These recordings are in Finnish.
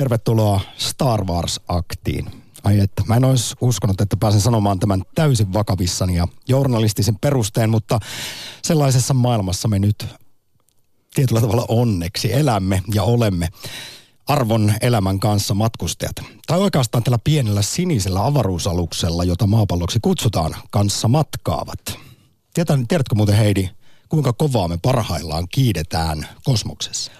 Tervetuloa Star Wars-aktiin. Ai että, mä en olisi uskonut, että pääsen sanomaan tämän täysin vakavissani ja journalistisen perusteen, mutta sellaisessa maailmassa me nyt tietyllä tavalla onneksi elämme ja olemme arvon elämän kanssa matkustajat. Tai oikeastaan tällä pienellä sinisellä avaruusaluksella, jota maapalloksi kutsutaan, kanssa matkaavat. Tiedätkö muuten, Heidi, kuinka kovaa me parhaillaan kiidetään kosmoksessa?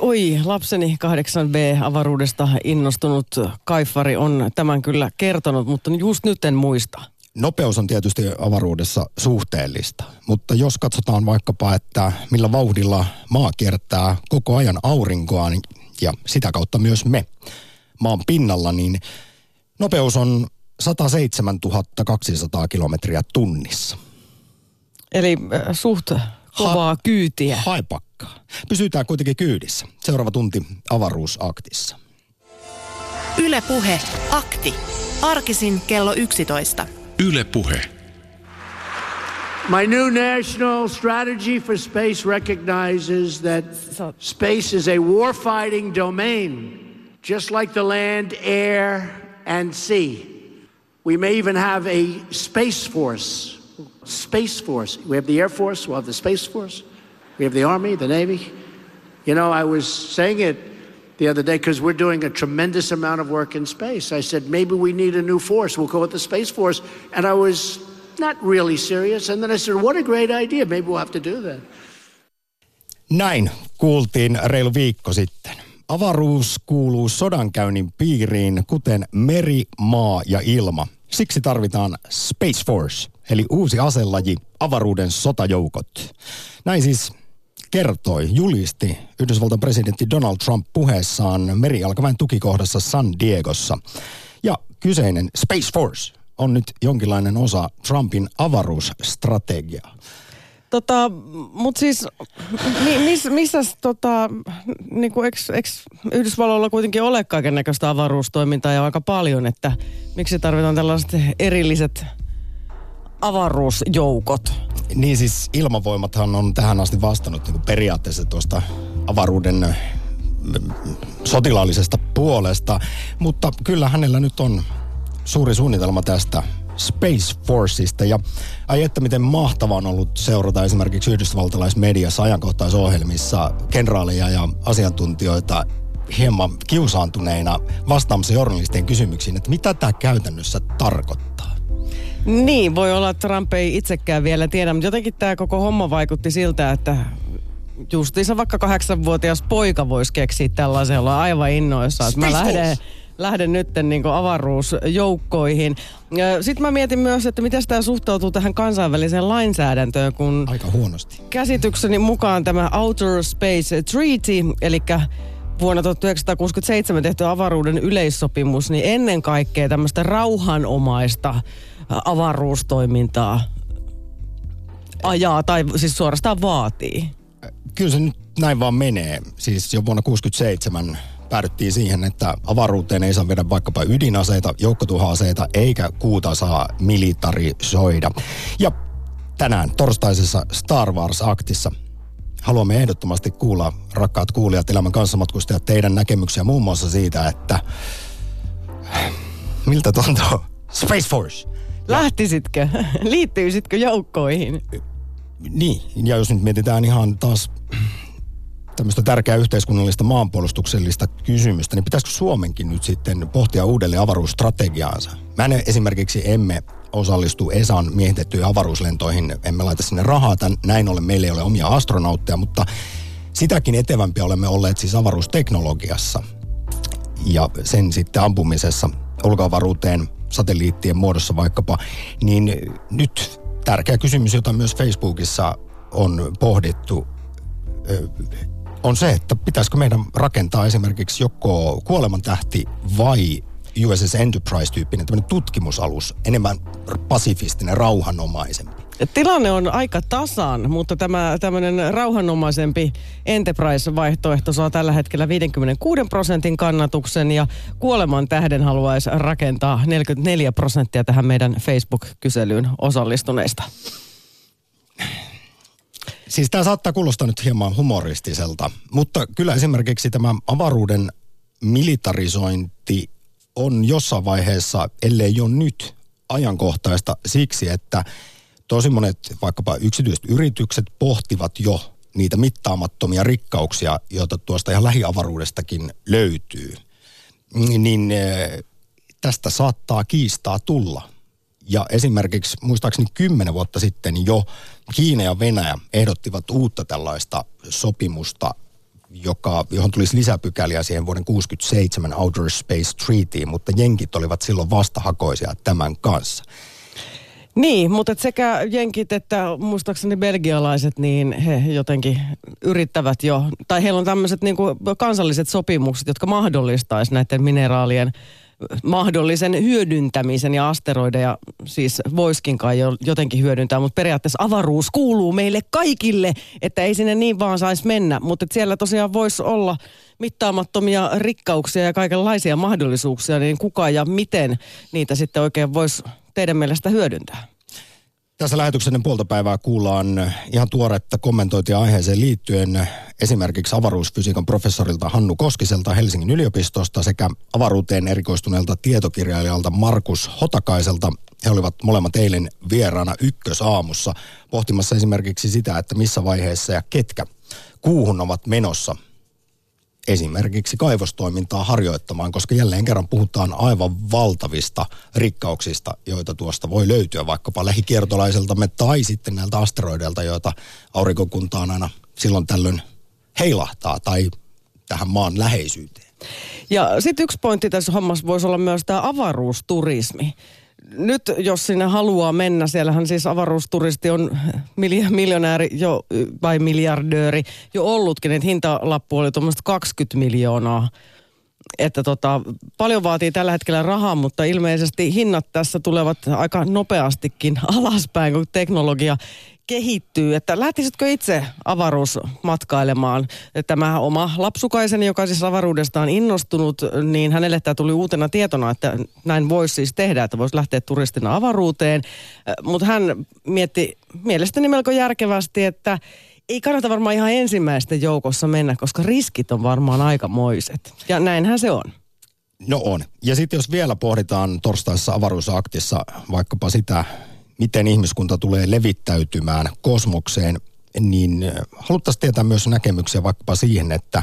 Oi, lapseni 8B-avaruudesta innostunut kaifari on tämän kyllä kertonut, mutta just nyt en muista. Nopeus on tietysti avaruudessa suhteellista, mutta jos katsotaan vaikkapa, että millä vauhdilla maa kiertää koko ajan aurinkoa ja sitä kautta myös me maan pinnalla, niin nopeus on 107 200 kilometriä tunnissa. Eli suht kovaa kyytiä. Haipakkaa. Pysytään kuitenkin kyydissä. Seuraava tunti avaruusaktissa. Yle Puhe. Akti. Arkisin kello 11. Yle Puhe. My new national strategy for space recognizes that space is a warfighting domain, just like the land, air and sea. We may even have a space force. Space Force. We have the Air Force, we'll have the Space Force, we have the Army, the Navy. You know, I was saying it the other day because we're doing a tremendous amount of work in space. I said, maybe we need a new force, we'll call it the Space Force. And I was not really serious. And then I said, what a great idea, maybe we'll have to do that. Näin kuultiin reilu viikko sitten. Avaruus kuuluu sodankäynnin piiriin, kuten meri, maa ja ilma. Siksi tarvitaan Space Force, eli uusi aselaji, avaruuden sotajoukot. Näin siis kertoi, julisti Yhdysvaltain presidentti Donald Trump puheessaan merijalkaväen tukikohdassa San Diegossa. Ja kyseinen Space Force on nyt jonkinlainen osa Trumpin avaruusstrategiaa. Mutta siis, eikö Yhdysvalloilla kuitenkin ole kaiken näköistä avaruustoimintaa ja aika paljon, että miksi tarvitaan tällaiset erilliset avaruusjoukot? Niin siis ilmavoimathan on tähän asti vastannut niin periaatteessa tuosta avaruuden sotilaallisesta puolesta, mutta kyllä hänellä nyt on suuri suunnitelma tästä Space Forceista. Ja ai että miten mahtavaa on ollut seurata esimerkiksi yhdysvaltalaismediassa ajankohtaisohjelmissa kenraaleja ja asiantuntijoita hieman kiusaantuneina vastaamassa journalistien kysymyksiin, että mitä tämä käytännössä tarkoittaa. Niin, voi olla, että Trump ei itsekään vielä tiedä, mutta jotenkin tämä koko homma vaikutti siltä, että justiinsa vaikka 8-vuotias poika voisi keksiä tällaisen, jolla on aivan innoissaan. Lähden nyt niin avaruusjoukkoihin. Sitten mä mietin myös, että miten tämä suhtautuu tähän kansainväliseen lainsäädäntöön, kun aika huonosti. Käsitykseni mukaan tämä Outer Space Treaty, eli vuonna 1967 tehty avaruuden yleissopimus, niin ennen kaikkea tämmöistä rauhanomaista avaruustoimintaa ajaa, tai siis suorastaan vaatii. Kyllä se nyt näin vaan menee. Siis jo vuonna 1967 päädyttiin siihen, että avaruuteen ei saa viedä vaikkapa ydinaseita, joukkotuhoaseita eikä kuuta saa militarisoida. Ja tänään torstaisessa Star Wars-aktissa haluamme ehdottomasti kuulla, rakkaat kuulijat, elämän kanssamatkustajat, teidän näkemyksiä muun muassa siitä, että miltä tuntuu Space Force? Lähtisitkö? Liittyisitkö joukkoihin? Niin, ja jos nyt mietitään ihan taas tämmöistä tärkeää yhteiskunnallista maanpuolustuksellista kysymystä, niin pitäisikö Suomenkin nyt sitten pohtia uudelleen avaruusstrategiaansa? Esimerkiksi emme osallistu ESAn miehitettyjä avaruuslentoihin, emme laita sinne rahaa, näin ollen meillä ei ole omia astronautteja, mutta sitäkin etevämpiä olemme olleet siis avaruusteknologiassa ja sen sitten ampumisessa ulkoavaruuteen satelliittien muodossa vaikkapa, niin nyt tärkeä kysymys, jota myös Facebookissa on pohdittu, on se, että pitäisikö meidän rakentaa esimerkiksi joko kuolemantähti vai USS Enterprise-tyyppinen tämmöinen tutkimusalus, enemmän pasifistinen, rauhanomaisempi. Tilanne on aika tasan, mutta tämä tämmöinen rauhanomaisempi Enterprise-vaihtoehto saa tällä hetkellä 56% kannatuksen ja kuolemantähden haluaisi rakentaa 44% tähän meidän Facebook-kyselyyn osallistuneista. Siis tämä saattaa kuulostaa nyt hieman humoristiselta, mutta kyllä esimerkiksi tämä avaruuden militarisointi on jossain vaiheessa, ellei jo nyt, ajankohtaista siksi, että tosi monet vaikkapa yksityiset yritykset pohtivat jo niitä mittaamattomia rikkauksia, joita tuosta ihan lähiavaruudestakin löytyy. Niin tästä saattaa kiistaa tulla. Ja esimerkiksi muistaakseni 10 vuotta sitten jo Kiina ja Venäjä ehdottivat uutta tällaista sopimusta, johon tulisi lisäpykäliä siihen vuoden 1967 Outer Space Treatyin, mutta jenkit olivat silloin vastahakoisia tämän kanssa. Niin, mutta sekä jenkit että muistaakseni belgialaiset, niin he jotenkin yrittävät jo, tai heillä on tämmöiset niin kuin kansalliset sopimukset, jotka mahdollistaisi näiden mineraalien mahdollisen hyödyntämisen ja asteroideja siis voiskinkaan jotenkin hyödyntää, mutta periaatteessa avaruus kuuluu meille kaikille, että ei sinne niin vaan saisi mennä, mutta siellä tosiaan voisi olla mittaamattomia rikkauksia ja kaikenlaisia mahdollisuuksia, niin kuka ja miten niitä sitten oikein voisi teidän mielestä hyödyntää? Tässä lähetyksen puolta päivää kuullaan ihan tuoretta kommentointia aiheeseen liittyen esimerkiksi avaruusfysiikan professorilta Hannu Koskiselta Helsingin yliopistosta sekä avaruuteen erikoistuneelta tietokirjailijalta Markus Hotakaiselta. He olivat molemmat eilen vieraana Ykkösaamussa pohtimassa esimerkiksi sitä, että missä vaiheessa ja ketkä kuuhun ovat menossa esimerkiksi kaivostoimintaa harjoittamaan, koska jälleen kerran puhutaan aivan valtavista rikkauksista, joita tuosta voi löytyä vaikkapa lähikiertolaiseltamme tai sitten näiltä asteroideilta, joita aurinkokuntaan aina silloin tällöin heilahtaa tai tähän maan läheisyyteen. Ja sitten yksi pointti tässä hommassa voisi olla myös tämä avaruusturismi. Nyt jos sinne haluaa mennä, siellähän siis avaruusturisti on miljonääri jo, vai miljardööri jo ollutkin, että hintalappu oli tuommoista 20 miljoonaa. Että paljon vaatii tällä hetkellä rahaa, mutta ilmeisesti hinnat tässä tulevat aika nopeastikin alaspäin, kun teknologia kehittyy. Että lähtisitkö itse avaruusmatkailemaan? Tämä oma lapsukaiseni, joka siis avaruudesta on innostunut, niin hänelle tämä tuli uutena tietona, että näin voisi siis tehdä, että voisi lähteä turistina avaruuteen. Mutta hän mietti mielestäni melko järkevästi, että ei kannata varmaan ihan ensimmäisten joukossa mennä, koska riskit on varmaan aikamoiset. Ja näinhän se on. No on. Ja sitten jos vielä pohditaan torstaisessa avaruusaktissa vaikkapa sitä, miten ihmiskunta tulee levittäytymään kosmokseen, niin haluttaisiin tietää myös näkemyksiä vaikkapa siihen, että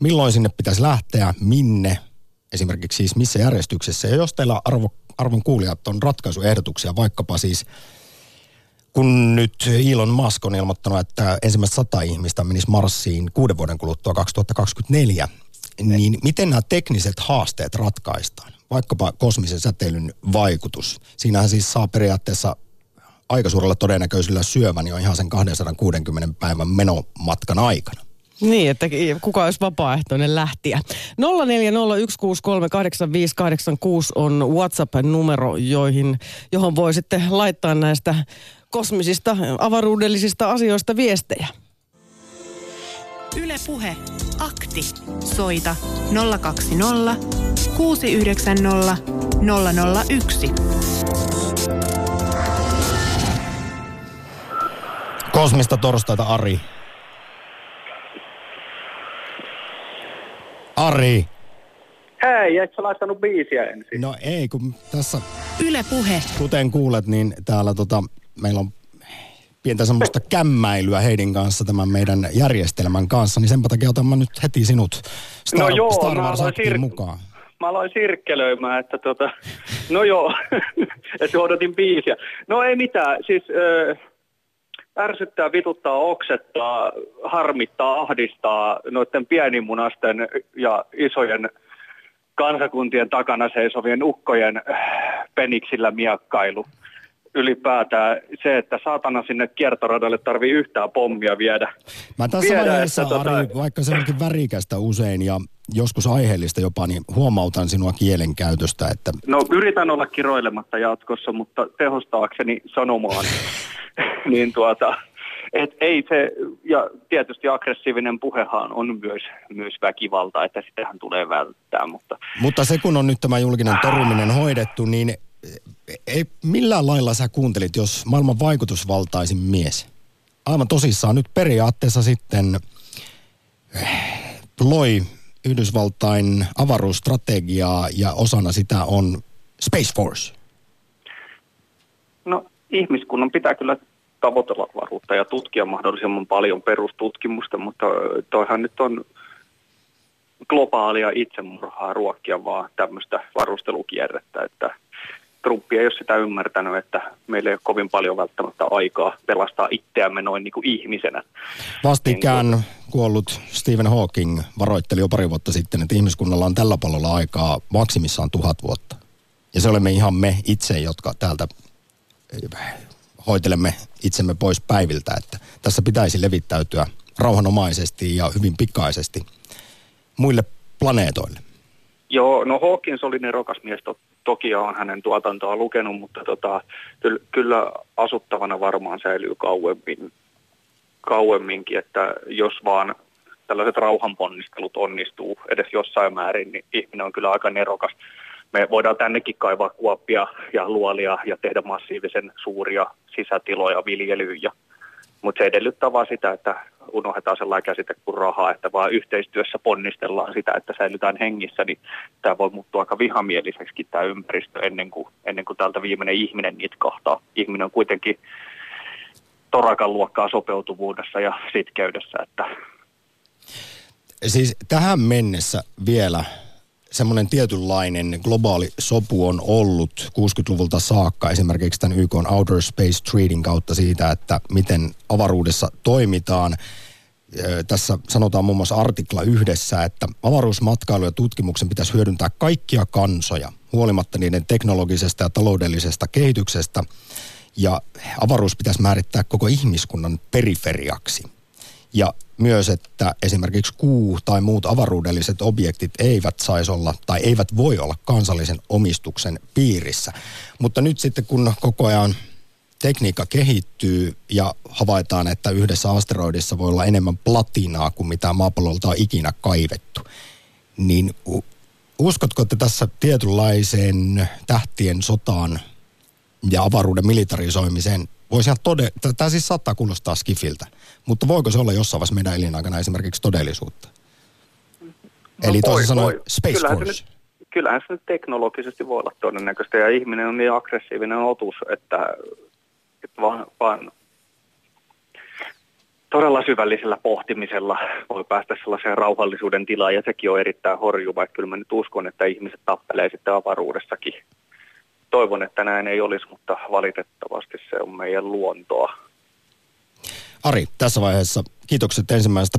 milloin sinne pitäisi lähteä, minne, esimerkiksi siis missä järjestyksessä. Ja jos teillä arvon kuulijat on ratkaisuehdotuksia vaikkapa siis, kun nyt Elon Musk on ilmoittanut, että ensimmäistä 100 ihmistä menisi Marsiin 6 vuoden kuluttua 2024, niin miten nämä tekniset haasteet ratkaistaan? Vaikkapa kosmisen säteilyn vaikutus. Siinähän siis saa periaatteessa aika suurella todennäköisyydellä syövän jo ihan sen 260 päivän menomatkan aikana. Niin, että kuka olisi vapaaehtoinen lähtiä. 0401638586 on WhatsApp-numero, johon voi sitten laittaa näistä kosmisista avaruudellisista asioista viestejä. Yle Puhe. Akti. Soita 020 690 001. Kosmista torstaita, Ari. Ari. Hei, et sä laittanut biisiä ensin? No ei, kun tässä Yle Puhe. Kuten kuulet, niin täällä meillä on pientä semmoista kämmäilyä Heidin kanssa, tämän meidän järjestelmän kanssa, niin senpä takia otan mä nyt heti sinut Star Wars-aktiin mukaan. Mä aloin sirkkelöimään, että että odotin biisiä. No ei mitään, siis ärsyttää, vituttaa, oksettaa, harmittaa, ahdistaa noiden pienimunasten ja isojen kansakuntien takana seisovien ukkojen peniksillä miekkailu. Ylipäätään se, että saatana sinne kiertoradalle tarvii yhtään pommia viedä. Mä tässä vaiheessa, Ari, vaikka se onkin värikästä usein ja joskus aiheellista jopa, niin huomautan sinua kielenkäytöstä, että no yritän olla kiroilematta jatkossa, mutta tehostaakseni sanomaan. Niin et ei se, ja tietysti aggressiivinen puhehan on myös väkivalta, että sitähän tulee välttää, mutta mutta se kun on nyt tämä julkinen torjuminen hoidettu, niin ei millään lailla sä kuuntelit, jos maailman vaikutusvaltaisin mies aivan tosissaan nyt periaatteessa sitten loi Yhdysvaltain avaruusstrategiaa ja osana sitä on Space Force? No, ihmiskunnan pitää kyllä tavoitella avaruutta ja tutkia mahdollisimman paljon perustutkimusta, mutta toihan nyt on globaalia itsemurhaa ruokkia vaan tämmöistä varustelukierrettä, että Trump ei ole sitä ymmärtänyt, että meillä ei ole kovin paljon välttämättä aikaa pelastaa itseämme noin niin kuin ihmisenä. Vastikään kuollut Stephen Hawking varoitteli jo pari vuotta sitten, että ihmiskunnalla on tällä pallolla aikaa maksimissaan 1000 vuotta. Ja se olemme ihan me itse, jotka täältä hoitelemme itsemme pois päiviltä, että tässä pitäisi levittäytyä rauhanomaisesti ja hyvin pikaisesti muille planeetoille. Joo, no Hawkins oli nerokas mies, toki on hänen tuotantoa lukenut, mutta kyllä asuttavana varmaan säilyy kauemminkin, että jos vaan tällaiset rauhanponnistelut onnistuu edes jossain määrin, niin ihminen on kyllä aika nerokas. Me voidaan tännekin kaivaa kuoppia ja luolia ja tehdä massiivisen suuria sisätiloja, viljelyjä, mutta se edellyttää vaan sitä, että unohdetaan sellainen käsite kuin rahaa, että vaan yhteistyössä ponnistellaan sitä, että säilytään hengissä, niin tämä voi muuttua aika vihamieliseksi tämä ympäristö ennen kuin täältä viimeinen ihminen nitkahtaa. Ihminen on kuitenkin torakan luokkaa sopeutuvuudessa ja sitkeydessä. Että. Siis tähän mennessä vielä semmoinen tietynlainen globaali sopu on ollut 60-luvulta saakka esimerkiksi tämän YK:n Outer Space Treatyn kautta siitä, että miten avaruudessa toimitaan. Tässä sanotaan muun muassa artikla 1, että avaruusmatkailu ja tutkimuksen pitäisi hyödyntää kaikkia kansoja huolimatta niiden teknologisesta ja taloudellisesta kehityksestä ja avaruus pitäisi määrittää koko ihmiskunnan periferiaksi. Ja myös, että esimerkiksi Kuu tai muut avaruudelliset objektit eivät saisi olla tai eivät voi olla kansallisen omistuksen piirissä. Mutta nyt sitten kun koko ajan tekniikka kehittyy ja havaitaan, että yhdessä asteroidissa voi olla enemmän platinaa kuin mitä maapallolta on ikinä kaivettu, niin uskotko, että tässä tietynlaiseen tähtien sotaan ja avaruuden militarisoimiseen voisi ihan tämä siis saattaa kuulostaa skifiltä, mutta voiko se olla jossain vaiheessa meidän elinaikana esimerkiksi todellisuutta? Eli toisin sanoen Space Force. Kyllähän se nyt teknologisesti voi olla todennäköistä, ja ihminen on niin aggressiivinen otus, että vaan todella syvällisellä pohtimisella voi päästä sellaiseen rauhallisuuden tilaan, ja sekin on erittäin horjuva, että kyllä mä nyt uskon, että ihmiset tappelee sitten avaruudessakin. Toivon, että näin ei olisi, mutta valitettavasti se on meidän luontoa. Ari, tässä vaiheessa kiitokset ensimmäisestä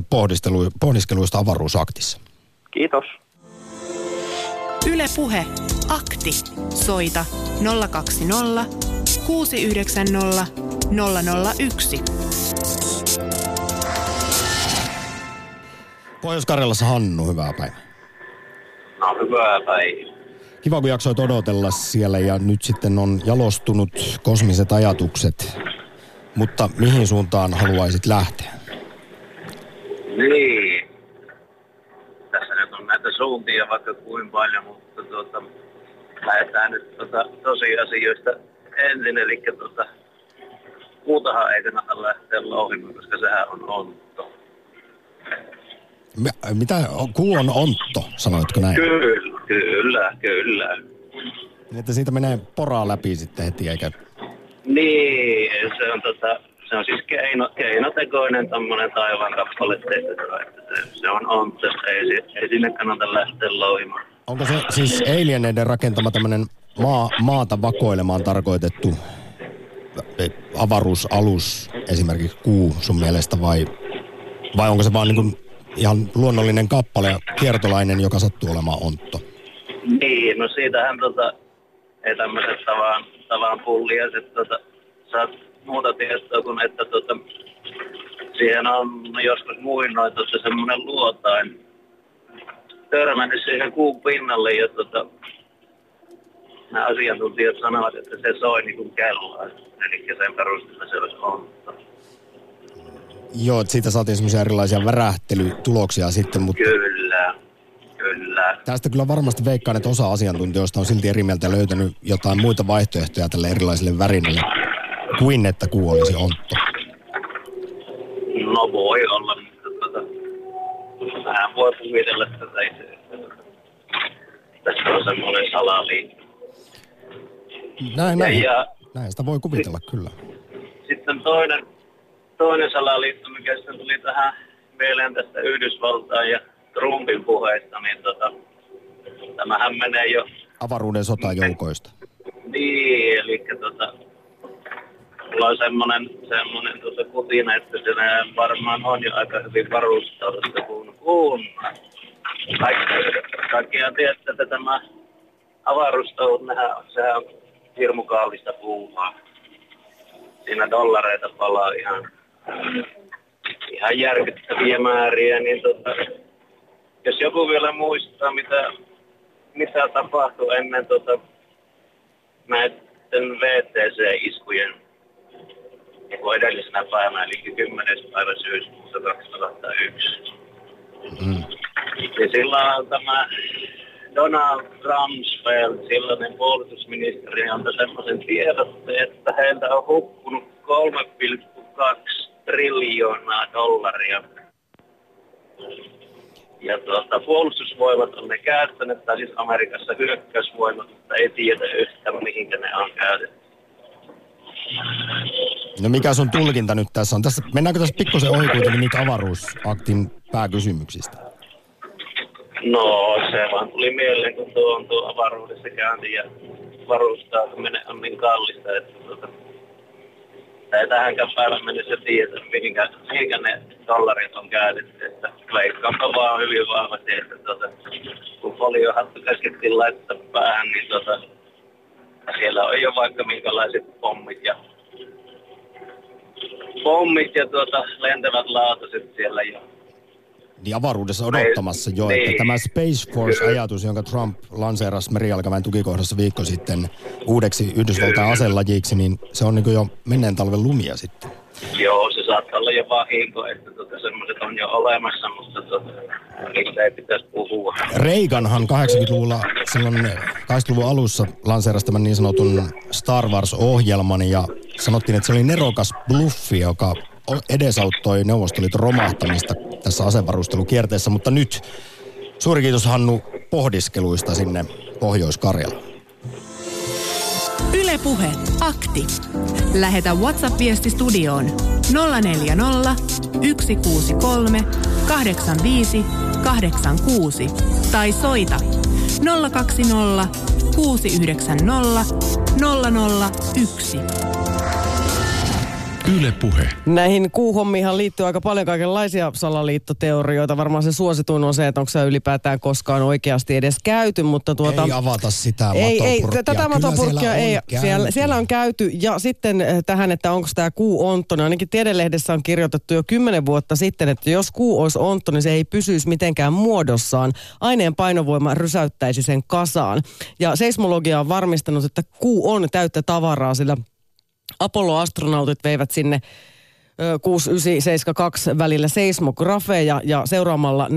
pohdiskeluista avaruusaktissa. Kiitos. Yle Puhe. Akti. Soita 020 690 001. Pohjois-Karjalassa Hannu, hyvää päivää. No, hyvää päivää. Kiva, kun jaksoit odotella siellä ja nyt sitten on jalostunut kosmiset ajatukset, mutta mihin suuntaan haluaisit lähteä? Niin, tässä nyt on näitä suuntia vaikka kuin paljon, mutta lähdetään nyt tosiasioista ensin, eli muutahan ei kannata lähteä louhimaan, koska sehän on ontto. Mitä? Kuu on ontto, sanoitko näin? Kyllä. Niin, että siitä menee poraa läpi sitten heti, eikä? Niin, se on siis keinotekoinen tommonen taivaankappale tehty. Se on ontto, ei sinne kannata lähteä louhimaan. Onko se siis alieneiden rakentama tämmönen maata vakoilemaan tarkoitettu avaruusalus, esimerkiksi kuu sun mielestä, vai onko se vaan niin kuin ihan luonnollinen kappale ja kiertolainen, joka sattuu olemaan ontto? Niin, no siitähän ei tämmöiset tavan pulliaiset saat muuta tietoa kuin, että siihen on joskus muinoin semmoinen luotain törmännyt siihen kuun pinnalle ja nämä asiantuntijat sanovat, että se soi niin kuin kellaan, eli sen perusteella se olisi ontto. Joo, että siitä saatiin semmoisia erilaisia värähtelytuloksia sitten, mutta Kyllä. Tästä kyllä varmasti veikkaan, että osa asiantuntijoista on silti eri mieltä löytänyt jotain muita vaihtoehtoja tälle erilaisille värinille kuin että kuu olisi ontto. No voi olla, mutta voi kuvitella tätä itse. Tässä on semmoinen salaliitto. Näin sitä voi kuvitella, kyllä. Sitten toinen salaliitto, mikä sitten tuli tähän mieleen tästä Yhdysvaltain ja Trumpin puheesta, niin tämähän menee jo... Avaruuden sotajoukoista. Niin, eli mulla on semmoinen tuossa kutina, että se varmaan on jo aika hyvin varustaudusta kun. Kaikkiaan tietää, että tämä avaruustaudut, sehän on hirmukaallista puuhaa. Siinä dollareita palaa ihan järkyttäviä määriä, niin jos joku vielä muistaa, mitä tapahtui ennen näiden VTC-iskujen edellisenä päivänä, eli 10. päivä syyskuuta 2001. Mm. Ja silloin tämä Donald Trump, silloinen puolustusministeri, antoi semmoisen tiedotteen, että heiltä on hukkunut $3.2 triljoonaa. Ja puolustusvoimat on ne käyttäneet, tai siis Amerikassa hyökkäysvoimat, mutta ei tiedä yhtään mihinkä ne on käytetty. No mikä sun tulkinta nyt tässä on? Mennäänkö tässä pikkusen ohi kuitenkin niitä avaruusaktin pääkysymyksistä? No se vaan tuli mieleen, kun tuo avaruudessa käynti ja varustautuminen on niin kallista, että ei tähänkään päivän mennessä tiedä, mihinkä ne dollarit on käytetty. Veikkaanpa vaan hyvin vahvasti, että kun foliohattu käskettiin laittaa päähän, niin siellä on jo vaikka minkälaiset pommit ja lentävät laataset siellä jo. Niin avaruudessa odottamassa jo, että niin. Tämä Space Force-ajatus, jonka Trump lanseerasi merijalkaväen tukikohdassa viikko sitten uudeksi Yhdysvaltain aselajiksi, niin se on niin kuin jo menneen talven lumia sitten. Joo, se saattaa olla jo vahinko, että semmoiset on jo olemassa, mutta niistä ei pitäisi puhua. Reaganhan 80-luvulla, silloin 80-luvun alussa lanseerasi tämän niin sanotun Star Wars-ohjelman ja sanottiin, että se oli nerokas bluffi, joka edesauttoi Neuvostoliiton romahtamista tässä asevarustelukierteessä, mutta nyt suuri kiitos Hannu pohdiskeluista sinne Pohjois-Karjalaan. Yle Puhe, akti. Lähetä WhatsApp-viesti studioon 040 163 85 86 tai soita 020 690 001. Yle Puhe. Näihin kuuhommiinhan liittyy aika paljon kaikenlaisia salaliittoteorioita. Varmaan se suosituin on se, että onko se ylipäätään koskaan oikeasti edes käyty, mutta Ei avata sitä matopurkkia. Tätä matopurkkia ei. Siellä on käyty. Ja sitten tähän, että onko tämä kuu onttonen. Ainakin Tiedelehdessä on kirjoitettu jo 10 vuotta sitten, että jos kuu olisi onttonen, niin se ei pysyisi mitenkään muodossaan. Aineen painovoima rysäyttäisi sen kasaan. Ja seismologia on varmistanut, että kuu on täyttä tavaraa, sillä Apollo-astronautit veivät sinne 6972 välillä seismografeja ja seuraamalla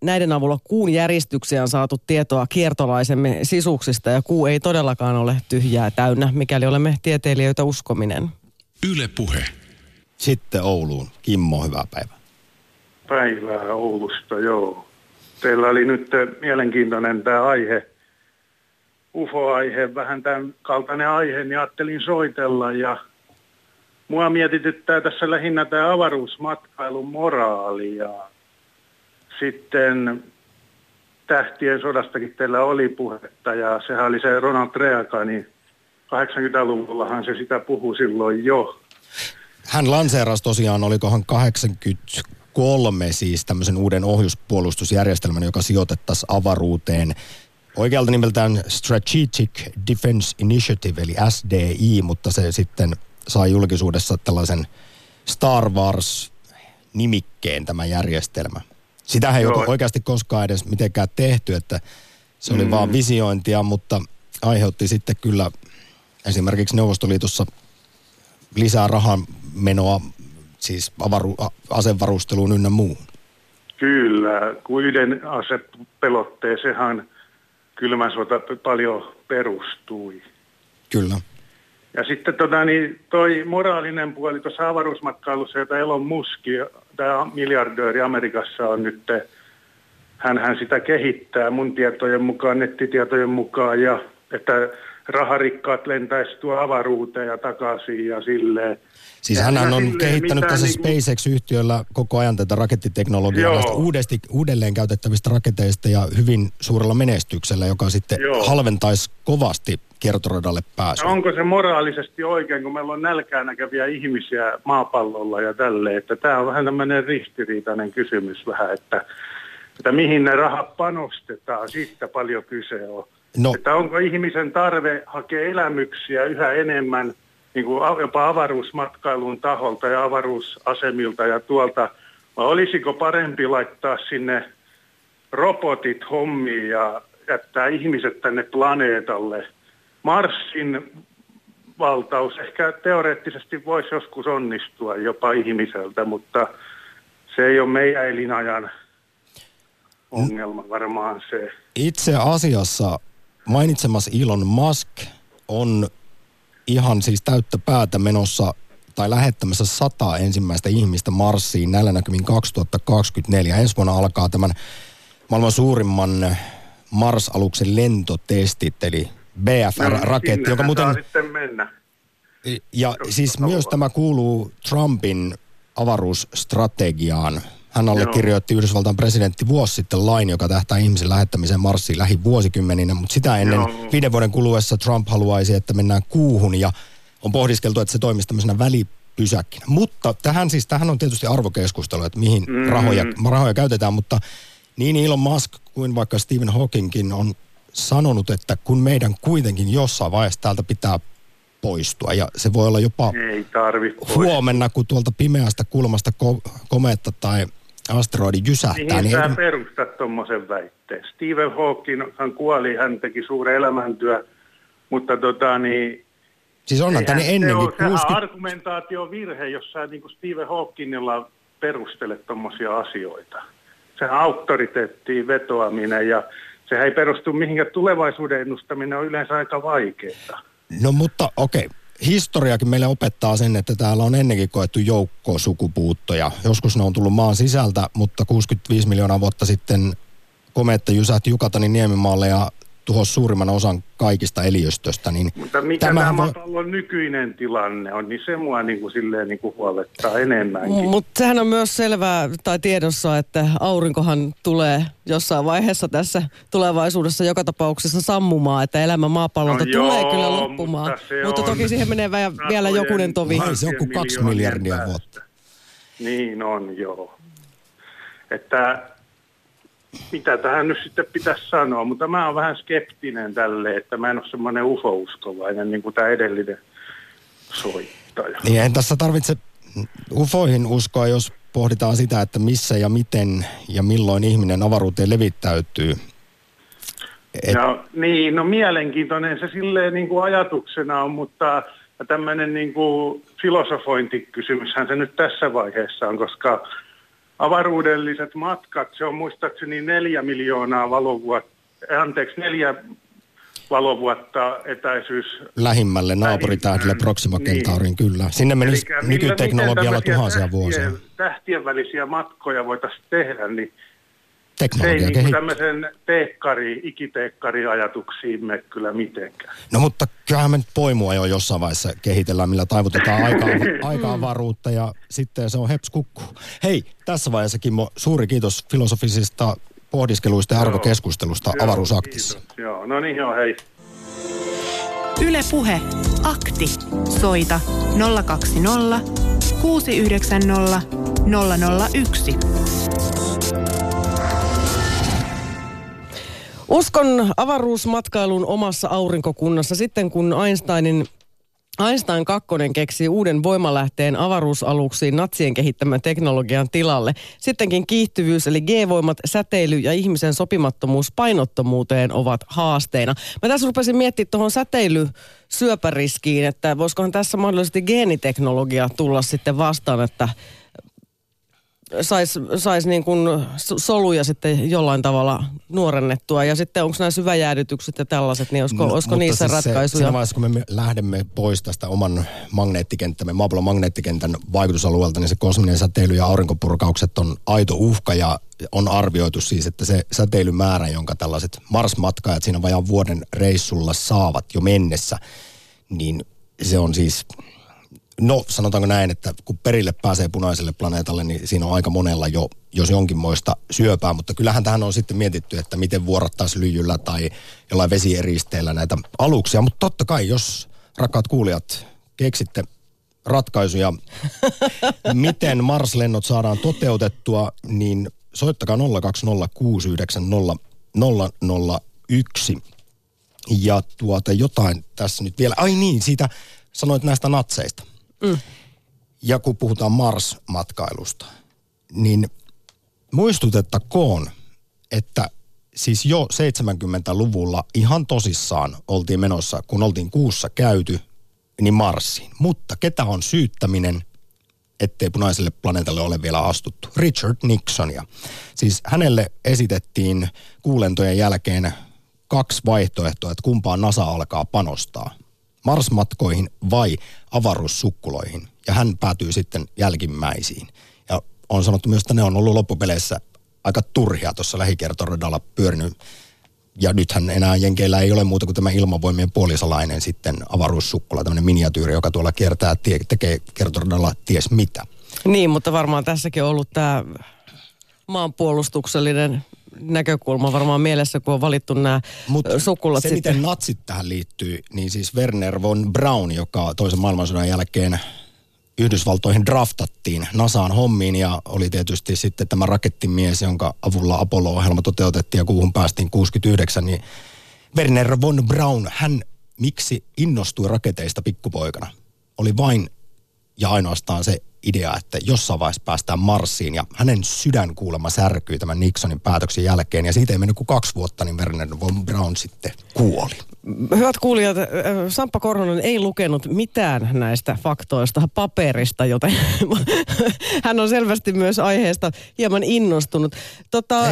näiden avulla kuun järjestyksiä on saatu tietoa kiertolaisemme sisuksista ja kuu ei todellakaan ole tyhjää täynnä, mikäli olemme tieteilijöitä uskominen. Yle Puhe. Sitten Ouluun. Kimmo, hyvää päivää. Päivää Oulusta, joo. Teillä oli nyt mielenkiintoinen tämä aihe. UFO-aihe, vähän tämän kaltainen aihe, niin ajattelin soitella ja mua mietityttää tässä lähinnä tämä avaruusmatkailun moraali ja sitten Tähtien sodastakin teillä oli puhetta ja sehän oli se Ronald Reagan, niin 80-luvullahan se sitä puhui silloin jo. Hän lanseerasi tosiaan, olikohan 83 siis tämmöisen uuden ohjuspuolustusjärjestelmän, joka sijoitettaisiin avaruuteen. Oikealta nimeltään Strategic Defense Initiative, eli SDI, mutta se sitten sai julkisuudessa tällaisen Star Wars-nimikkeen tämä järjestelmä. Sitä ei ole oikeasti koskaan edes mitenkään tehty, että se oli vaan visiointia, mutta aiheutti sitten kyllä esimerkiksi Neuvostoliitossa lisää rahan menoa, siis asevarusteluun ynnä muuhun. Kyllä, kun yhden asepelotteeseenhan kylmä sota paljon perustui. Kyllä. Ja sitten toi moraalinen puoli tuossa avaruusmatkailussa, jota Elon Musk, tämä miljardööri Amerikassa on nyt, hänhän sitä kehittää mun tietojen mukaan, nettitietojen mukaan, ja että raharikkaat lentäisi tuo avaruuteen ja takaisin ja silleen. Siis hän on kehittänyt tässä SpaceX-yhtiöllä koko ajan tätä rakettiteknologiaa näistä uudelleen käytettävistä raketeista ja hyvin suurella menestyksellä, joka sitten halventaisi kovasti kiertoradalle pääsyä. No onko se moraalisesti oikein, kun meillä on nälkää näkeviä ihmisiä maapallolla ja tälleen, että tämä on vähän tämmöinen ristiriitainen kysymys vähän, että mihin ne rahat panostetaan, siitä paljon kyse on. No. Että onko ihmisen tarve hakea elämyksiä yhä enemmän niin kuin jopa avaruusmatkailun taholta ja avaruusasemilta ja tuolta, vai olisiko parempi laittaa sinne robotit hommiin ja jättää ihmiset tänne planeetalle? Marsin valtaus ehkä teoreettisesti voisi joskus onnistua jopa ihmiseltä, mutta se ei ole meidän elinajan ongelma varmaan se. Itse asiassa mainitsemas Elon Musk on ihan siis täyttä päätä menossa tai lähettämässä 100 ensimmäistä ihmistä Marsiin näillä näkymin 2024. Ensi vuonna alkaa tämän maailman suurimman Mars-aluksen lentotestit, eli BFR-raketti, joka muuten... Ja siis myös tämä kuuluu Trumpin avaruusstrategiaan. Hän allekirjoitti Yhdysvaltain presidentti vuosi sitten lain, joka tähtää ihmisen lähettämiseen Marsiin lähivuosikymmeninä, mutta sitä ennen 5 vuoden kuluessa Trump haluaisi, että mennään kuuhun, ja on pohdiskeltu, että se toimisi tämmöisenä välipysäkkinä. Mutta tähän on tietysti arvokeskustelu, että mihin rahoja käytetään, mutta niin Elon Musk kuin vaikka Stephen Hawkingkin on sanonut, että kun meidän kuitenkin jossain vaiheessa täältä pitää poistua. Ja se voi olla jopa huomenna, kun tuolta pimeästä kulmasta komeetta tai asteroidi jysähtää. Mihin sä perustat tommoisen väitteen? Stephen Hawking, hän kuoli, hän teki suuren elämäntyö, mutta siis onhan tänne ennenkin. Sehän argumentaatio on virhe, jos sä niin kuin Stephen Hawkingilla perustelet tommosia asioita. Sehän auktoriteettiin vetoaminen ja sehän ei perustu mihinkään. Tulevaisuuden ennustaminen on yleensä aika vaikeaa. No mutta okei. Historiakin meille opettaa sen, että täällä on ennenkin koettu joukko sukupuuttoja. Joskus ne on tullut maan sisältä, mutta 65 miljoonaa vuotta sitten komeetta jysähti Jukatanin niemimaalle ja tuhosi suurimman osan kaikista eliöstöstä. Niin mutta mikä tämä maapallon nykyinen tilanne on, niin se mua niin kuin huolettaa enemmänkin. Mutta sehän on myös selvää tai tiedossa, että aurinkohan tulee jossain vaiheessa tässä tulevaisuudessa joka tapauksessa sammumaan, että elämä maapallolta tulee kyllä loppumaan. Mutta toki siihen menee vielä jokunen tovi. Se on kuin 2 miljardia vuotta. Niin on, joo. Että... mitä tähän nyt sitten pitäisi sanoa, mutta mä oon vähän skeptinen tälle, että mä en ole semmoinen ufouskovainen, niin kuin tämä edellinen soittaja. Niin, en tässä tarvitse ufoihin uskoa, jos pohditaan sitä, että missä ja miten ja milloin ihminen avaruuteen levittäytyy. No mielenkiintoinen se silleen niin kuin ajatuksena on, mutta tämmöinen niin kuin filosofointikysymyshän se nyt tässä vaiheessa on, koska... avaruudelliset matkat, se on muistaakseni 4 valovuotta etäisyys. Lähimmälle naapuritähdelle Proxima Centaurin, kyllä. Sinne menisi nykyteknologialla tuhansia vuosia. Tähtien välisiä matkoja voitaisiin tehdä, niin teknologia se ei niin tämmöisen ikiteekkariajatuksiin mene kyllä mitenkään. No mutta kyllähän me nyt poimua jo jossain vaiheessa kehitellään, millä taivutetaan aika-avaruutta ja sitten se on heps kukkuu. Hei, tässä vaiheessa Kimmo, suuri kiitos filosofisista pohdiskeluista ja arvokeskustelusta Avaruusaktissa. Kiitos. Joo, no niin joo, hei. Yle Puhe, Akti. Soita 020 690 001. Uskon avaruusmatkailun omassa aurinkokunnassa sitten, kun Einstein 2 keksii uuden voimalähteen avaruusaluksiin natsien kehittämän teknologian tilalle. Sittenkin kiihtyvyys eli G-voimat, säteily ja ihmisen sopimattomuus painottomuuteen ovat haasteina. Mä tässä rupesin miettimään tuohon säteilysyöpäriskiin, että voisikohan tässä mahdollisesti geeniteknologia tulla sitten vastaan, että sais niin kuin soluja sitten jollain tavalla nuorennettua. Ja sitten onko nämä syväjäädytykset ja tällaiset, niin olisiko niissä siis ratkaisuja? Siinä vaiheessa, kun me lähdemme pois tästä oman magneettikenttämme, maapallon magneettikentän vaikutusalueelta, niin se kosminen säteily ja aurinkopurkaukset on aito uhka ja on arvioitu siis, että se säteilymäärä, jonka tällaiset Mars-matkaajat siinä vajaan vuoden reissulla saavat jo mennessä, niin se on siis... No, sanotaanko näin, että kun perille pääsee punaiselle planeetalle, niin siinä on aika monella jo, jos jonkinmoista syöpää, mutta kyllähän tähän on sitten mietitty, että miten vuorattaisi lyijyllä tai jollain vesieristeellä näitä aluksia, mutta totta kai, jos rakkaat kuulijat keksitte ratkaisuja, miten Mars-lennot saadaan toteutettua, niin soittakaa 020690001 ja jotain tässä nyt vielä, ai niin, siitä sanoit näistä natseista. Mm. Ja kun puhutaan Mars-matkailusta, niin muistutettakoon, että siis jo 70-luvulla ihan tosissaan oltiin menossa, kun oltiin kuussa käyty, niin Marsiin. Mutta ketä on syyttäminen, ettei punaiselle planeetalle ole vielä astuttu? Richard Nixonia. Siis hänelle esitettiin kuulentojen jälkeen 2 vaihtoehtoa, että kumpaan NASA alkaa panostaa. Marsmatkoihin vai avaruussukkuloihin. Ja hän päätyy sitten jälkimmäisiin. Ja on sanottu myös, että ne on ollut loppupeleissä aika turhia tuossa lähikiertoradalla pyörinyt. Ja nythän enää jenkeillä ei ole muuta kuin tämä ilmavoimien puolisalainen sitten avaruussukkula, tämmöinen miniatyyri, joka tuolla kiertää, tekee kiertoradalla ties mitä. Niin, mutta varmaan tässäkin on ollut tämä maanpuolustuksellinen näkökulma varmaan mielessä, kun on valittu nämä sukulat. Se, miten natsit tähän liittyy, niin siis Werner von Braun, joka toisen maailmansodan jälkeen Yhdysvaltoihin draftattiin NASAan hommiin ja oli tietysti sitten tämä rakettimies, jonka avulla Apollo-ohjelma toteutettiin ja kuuhun päästiin 69, niin Werner von Braun, hän miksi innostui raketeista pikkupoikana? Oli vain ja ainoastaan se idea, että jossain vaiheessa päästään Marsiin, ja hänen sydän kuulemma särkyi tämän Nixonin päätöksen jälkeen, ja siitä ei mennyt kuin 2 vuotta, niin Werner von Braun sitten kuoli. Hyvät kuulijat, Samppa Korhonen ei lukenut mitään näistä faktoista paperista, joten hän on selvästi myös aiheesta hieman innostunut.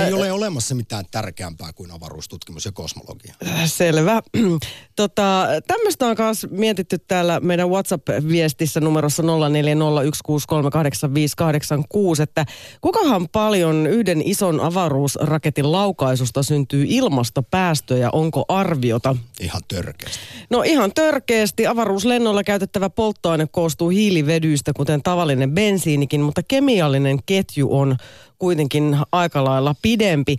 Ei ole olemassa mitään tärkeämpää kuin avaruustutkimus ja kosmologia. Selvä. Tämmöistä on myös mietitty täällä meidän WhatsApp-viestissä numerossa 0401638586, että kuinkahan paljon yhden ison avaruusraketin laukaisusta syntyy ilmastopäästöjä, onko arviota? Ihan törkeästi. No ihan törkeästi. Avaruuslennolla käytettävä polttoaine koostuu hiilivedyistä, kuten tavallinen bensiinikin, mutta kemiallinen ketju on kuitenkin aika lailla pidempi.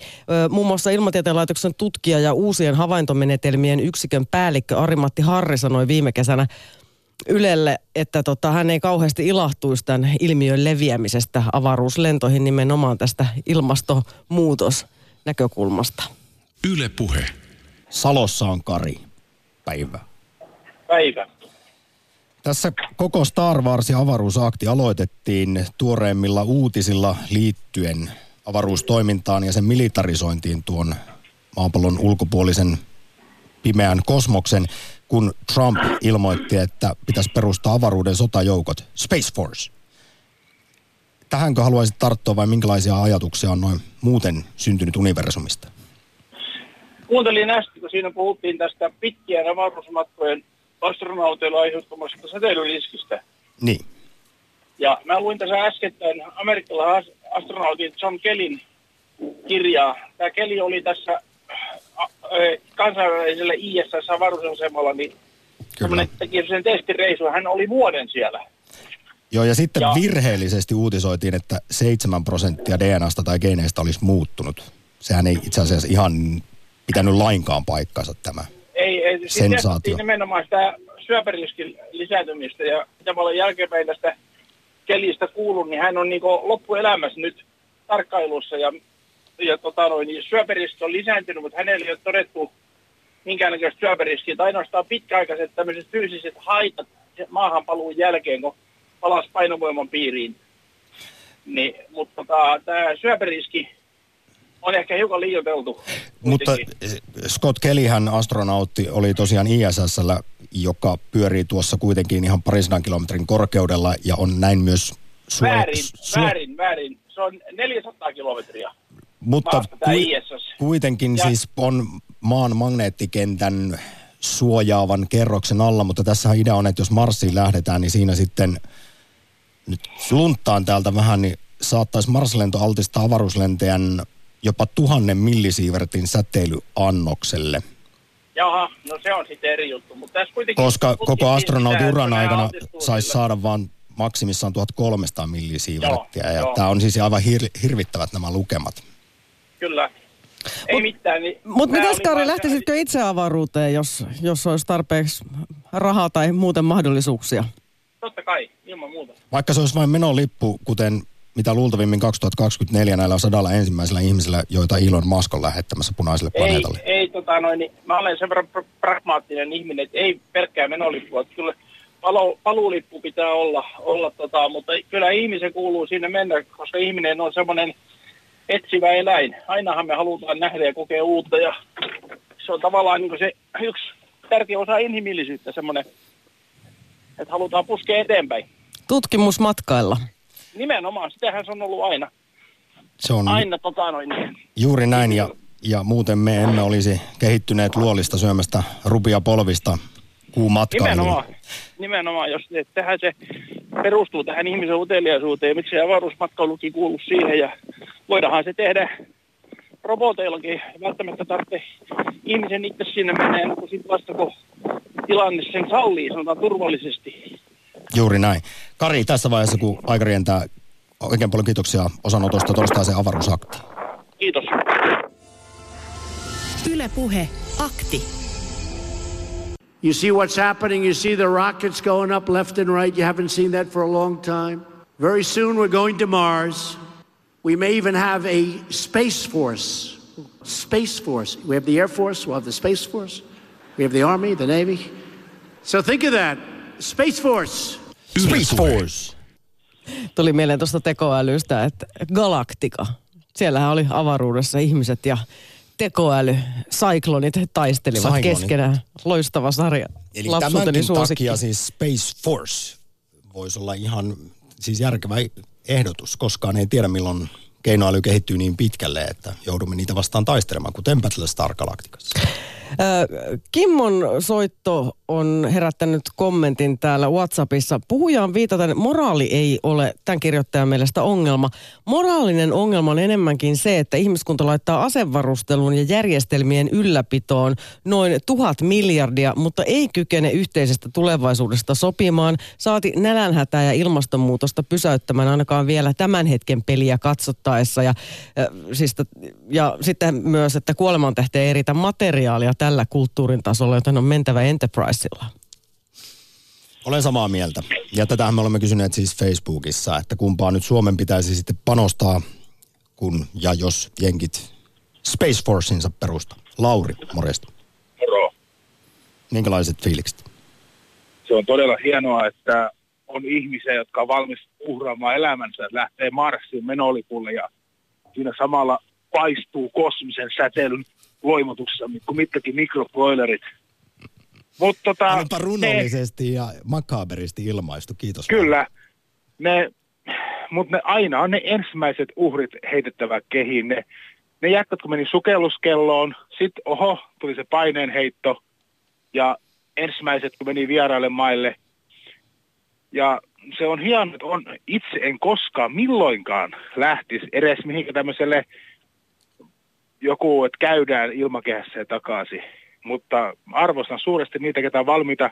Muun muassa Ilmatieteen laitoksen tutkija ja uusien havaintomenetelmien yksikön päällikkö Ari-Matti Harri sanoi viime kesänä Ylelle, että hän ei kauheasti ilahtuisi tämän ilmiön leviämisestä avaruuslentoihin nimenomaan tästä ilmastonmuutosnäkökulmasta. Yle Puhe. Salossa on Kari. Päivä. Päivä. Tässä koko Star Wars ja avaruusakti aloitettiin tuoreimmilla uutisilla liittyen avaruustoimintaan ja sen militarisointiin tuon maapallon ulkopuolisen pimeän kosmoksen, kun Trump ilmoitti, että pitäisi perustaa avaruuden sotajoukot, Space Force. Tähänkö haluaisit tarttua vai minkälaisia ajatuksia on noin muuten syntynyt universumista? Kuuntelin äsken, kun siinä puhuttiin tästä pitkien avaruusmatkojen astronauteilla aiheuttamasta säteilyriskistä. Niin. Ja mä luin tässä äskettäin amerikkalaisen astronautin John Kellyn kirjaa. Tämä Kelly oli tässä kansainvälisellä ISS-avaruusasemalla, niin semmoinen teki sen testireisu. Hän oli vuoden siellä. Joo, ja sitten virheellisesti uutisoitiin, että 7% DNAsta tai geeneistä olisi muuttunut. Sehän ei itse asiassa ihan pitänyt lainkaan paikkansa tämä sensaatio. Ei, nimenomaan sitä syöpäriskin lisääntymistä, ja mitä paljon jälkeenpäin tästä Kellystä kuulun, niin hän on niin kuin loppuelämässä nyt tarkkailussa, ja syöpäriski on lisääntynyt, mutta hänellä ei ole todettu minkäännäköistä syöpäriskiä. Ainoastaan pitkäaikaiset tämmöiset fyysiset haitat maahanpaluun jälkeen, kun palasi painovoiman piiriin. Niin, mutta tämä syöpäriski on ehkä hiukan liioiteltu. Mutta Scott Kellyhän astronautti oli tosiaan ISS:llä, joka pyörii tuossa kuitenkin ihan parisadan kilometrin korkeudella ja on näin myös... väärin. Se se on 400 kilometriä. Mutta kuitenkin ja siis on maan magneettikentän suojaavan kerroksen alla, mutta tässä idea on, että jos Marsiin lähdetään, niin siinä sitten nyt lunttaan täältä vähän, niin saattaisi Marsilento altistaa avaruuslentäjän jopa 1000 millisievertin säteilyannokselle. Jaha, no se on sitten eri juttu, mutta tässä kuitenkin... Koska koko astronauturan aikana saisi saada vaan maksimissaan 1300 millisieverttiä, ja tämä on siis aivan hirvittävät nämä lukemat. Kyllä. Ei mitään. Niin mutta mitäs Kari, lähtisitkö itse avaruuteen, jos olisi tarpeeksi rahaa tai muuten mahdollisuuksia? Totta kai, ilman muuta. Vaikka se olisi vain menolippu, kuten mitä luultavimmin 2024 näillä 100 ensimmäisellä ihmisellä, joita Elon Musk on lähettämässä punaiselle planeetalle. Ei, mä olen sen verran pragmaattinen ihminen, että ei pelkkää menolippua. Kyllä paluulippu pitää olla, mutta kyllä ihmisen kuuluu sinne mennä, koska ihminen on semmoinen etsivä eläin. Ainahan me halutaan nähdä ja kokea uutta, ja se on tavallaan niin se yksi tärkeä osa inhimillisyyttä, semmoinen, että halutaan puskea eteenpäin. Tutkimusmatkailla. Nimenomaan, sitähän se on ollut aina. Se on aina juuri näin, ja muuten me emme olisi kehittyneet luolista syömästä rupia polvista kuumatkailuun. Nimenomaan, jos tähän se perustuu tähän ihmisen uteliaisuuteen, miksi avaruusmatkailukin kuuluu siihen, ja voidaanhan se tehdä roboteillakin. Välttämättä tarvitsee ihmisen itse sinne mennä, kun sitten vasta kun tilanne sen sallii, sanotaan turvallisesti. Juuri näin. Kari, tässä vaiheessa kun aika rientää, oikein paljon kiitoksia osanotosta torstaiseen avaruusaktiin. Kiitos. Yle Puhe, akti. You see what's happening, you see the rockets going up left and right, you haven't seen that for a long time. Very soon we're going to Mars. We may even have a Space Force. Space Force. We have the Air Force, we'll have the Space Force. We have the Army, the Navy. So think of that. Space Force. Space Force. Tuli mieleen tuosta tekoälystä, että Galaktika. Siellähän oli avaruudessa ihmiset ja tekoäly. Cylonit taistelivat keskenään. Loistava sarja. Eli tämänkin takia siis Space Force voisi olla ihan siis järkevä ehdotus. Koskaan ei tiedä milloin keinoäly kehittyy niin pitkälle, että joudumme niitä vastaan taistelemaan, kuten Battlestar Galacticassa. Kimmon soitto on herättänyt kommentin täällä WhatsAppissa. Puhujaan viitaten, moraali ei ole tämän kirjoittajan mielestä ongelma. Moraalinen ongelma on enemmänkin se, että ihmiskunta laittaa asevarustelun ja järjestelmien ylläpitoon noin 1000 miljardia, mutta ei kykene yhteisestä tulevaisuudesta sopimaan. Saati nälänhätää ja ilmastonmuutosta pysäyttämään ainakaan vielä tämän hetken peliä katsottaessa. Ja sitten myös, että kuolemantähteen ei riitä materiaalia tällä kulttuurin tasolla, joten on mentävä Enterprisella. Olen samaa mieltä. Ja tätähän me olemme kysyneet siis Facebookissa, että kumpaa nyt Suomen pitäisi sitten panostaa, kun ja jos jenkit Space Forceinsa perusta. Lauri, morjesta. Moro. Minkälaiset fiilikset? Se on todella hienoa, että on ihmisiä, jotka on valmis uhraamaan elämänsä, lähtee Marsiin menolipulle ja siinä samalla paistuu kosmisen säteilyn loimotuksessa, kun mitkäkin mikrobroilerit. Olipa runollisesti ja makaberisti ilmaistu, kiitos. Kyllä, mutta aina on ne ensimmäiset uhrit heitettävä kehiin. Ne jätkät, kun meni sukelluskelloon, sitten tuli se paineenheitto ja ensimmäiset, kun meni vieraille maille. Ja se on hieno, että itse en koskaan milloinkaan lähtisi edes mihinkä tämmöiselle joku, että käydään ilmakehässä ja takaisin. Mutta arvostan suuresti niitä, ketä on valmiita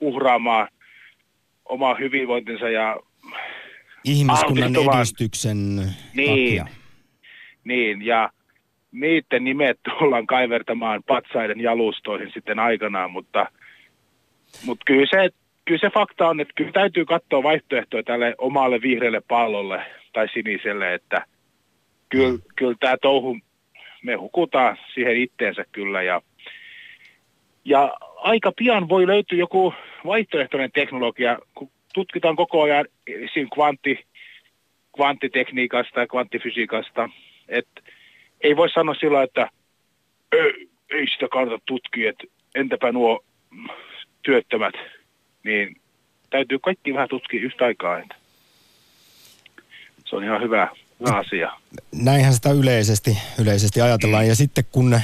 uhraamaan omaa hyvinvointinsa ja ihmiskunnan edistyksen takia. Niin, ja niiden nimet tullaan kaivertamaan patsaiden jalustoihin sitten aikanaan, mutta kyllä se fakta on, että kyllä täytyy katsoa vaihtoehtoja tälle omalle vihreälle pallolle tai siniselle, että kyllä tämä touhu, me hukutaan siihen itteensä kyllä, ja aika pian voi löytyä joku vaihtoehtoinen teknologia, kun tutkitaan koko ajan siinä kvanttitekniikasta ja kvanttifysiikasta, että ei voi sanoa sillä, että ei sitä kannata tutkia, että entäpä nuo työttömät, niin täytyy kaikki vähän tutkia yhtä aikaa, että se on ihan hyvä. asia. Näinhän sitä yleisesti ajatellaan. Ja sitten kun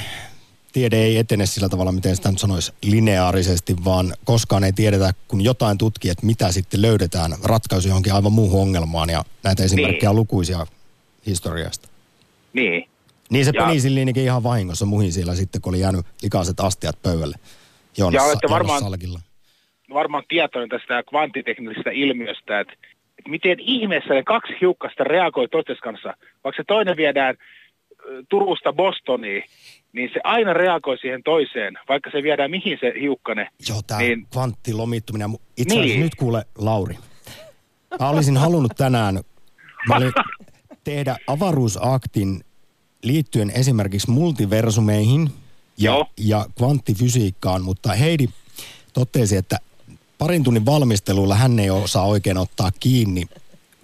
tiede ei etene sillä tavalla, miten sitä nyt sanoisi, lineaarisesti, vaan koskaan ei tiedetä, kun jotain tutkii, että mitä sitten löydetään ratkaisu johonkin aivan muuhun ongelmaan. Ja näitä esimerkkejä on lukuisia historiasta. Niin. Niin se peniisin liinikin ihan vahingossa muhin siellä sitten, kun oli jäänyt likaiset astiat pöydälle. Varmaan tietoinen tästä kvanttiteknisestä ilmiöstä, että miten ihmeessä ne kaksi hiukkasta reagoi toistensa kanssa. Vaikka se toinen viedään Turusta Bostoniin, niin se aina reagoi siihen toiseen, vaikka se viedään mihin se hiukkane. Joo, tämä niin kvanttilomittuminen. Itse asiassa nyt kuule, Lauri. Mä olisin halunnut tänään tehdä avaruusaktin liittyen esimerkiksi multiversumeihin ja kvanttifysiikkaan, mutta Heidi totesi, että parin tunnin valmistelulla hän ei osaa oikein ottaa kiinni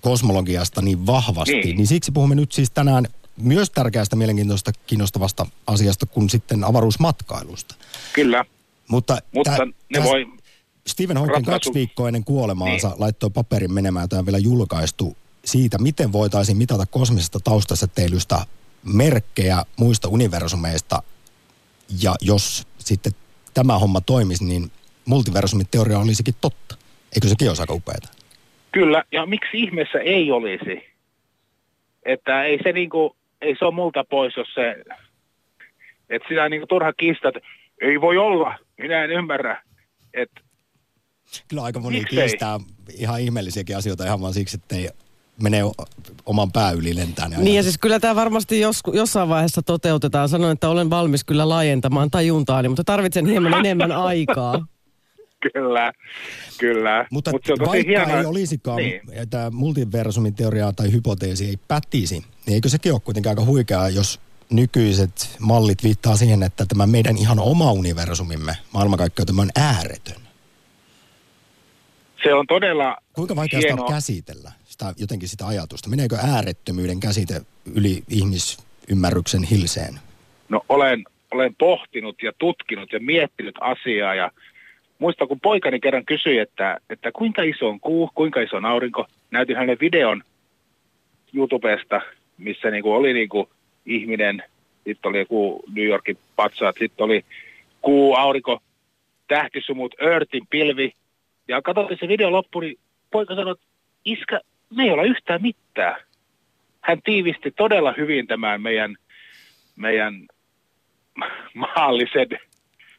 kosmologiasta niin vahvasti. Niin siksi puhumme nyt siis tänään myös tärkeästä, mielenkiintoista, kiinnostavasta asiasta kuin sitten avaruusmatkailusta. Kyllä, mutta ne voi Stephen Hawking 2 viikkoa ennen kuolemaansa laittoi paperin menemään, tämä vielä julkaistu, siitä, miten voitaisiin mitata kosmisesta taustasäteilystä merkkejä muista universumeista. Ja jos sitten tämä homma toimisi, niin multiversumiteoria olisikin totta. Eikö sekin olisi aika upeata? Kyllä, ja miksi ihmeessä ei olisi? Että ei se niinku, ei se ole multa pois, jos se, että sinä niinku turha kiistat, ei voi olla, minä en ymmärrä, että kyllä aika moni kiistää ihan ihmeellisiäkin asioita ihan vaan siksi, että ei menee oman pää yli lentään. Niin ja siis kyllä tämä varmasti jossain vaiheessa toteutetaan. Sanoin, että olen valmis kyllä laajentamaan tajuntaani, mutta tarvitsen hieman enemmän aikaa. Kyllä. Mutta se on tosi hienoa. Ei olisikaan, tämä multiversumiteoria tai hypoteesi ei pätisi, niin eikö sekin ole kuitenkin aika huikeaa, jos nykyiset mallit viittaa siihen, että tämä meidän ihan oma universumimme, maailmankaikkeutemme on ääretön. Se on todella kuinka vaikea sitä on käsitellä, sitä, jotenkin sitä ajatusta? Meneekö äärettömyyden käsite yli ihmisymmärryksen hilseen? No olen pohtinut ja tutkinut ja miettinyt asiaa ja muistan, kun poikani kerran kysyi, että kuinka iso on kuu, kuinka iso on aurinko. Näytin hänelle videon YouTubesta, missä niinku oli niinku ihminen, sitten oli joku New Yorkin patsaat, sitten oli kuu, aurinko, tähtisumut, Earthin pilvi. Ja katsoin se video loppuun, niin poika sanoi, että iskä, me ei olla yhtään mitään. Hän tiivisti todella hyvin tämän meidän maallisen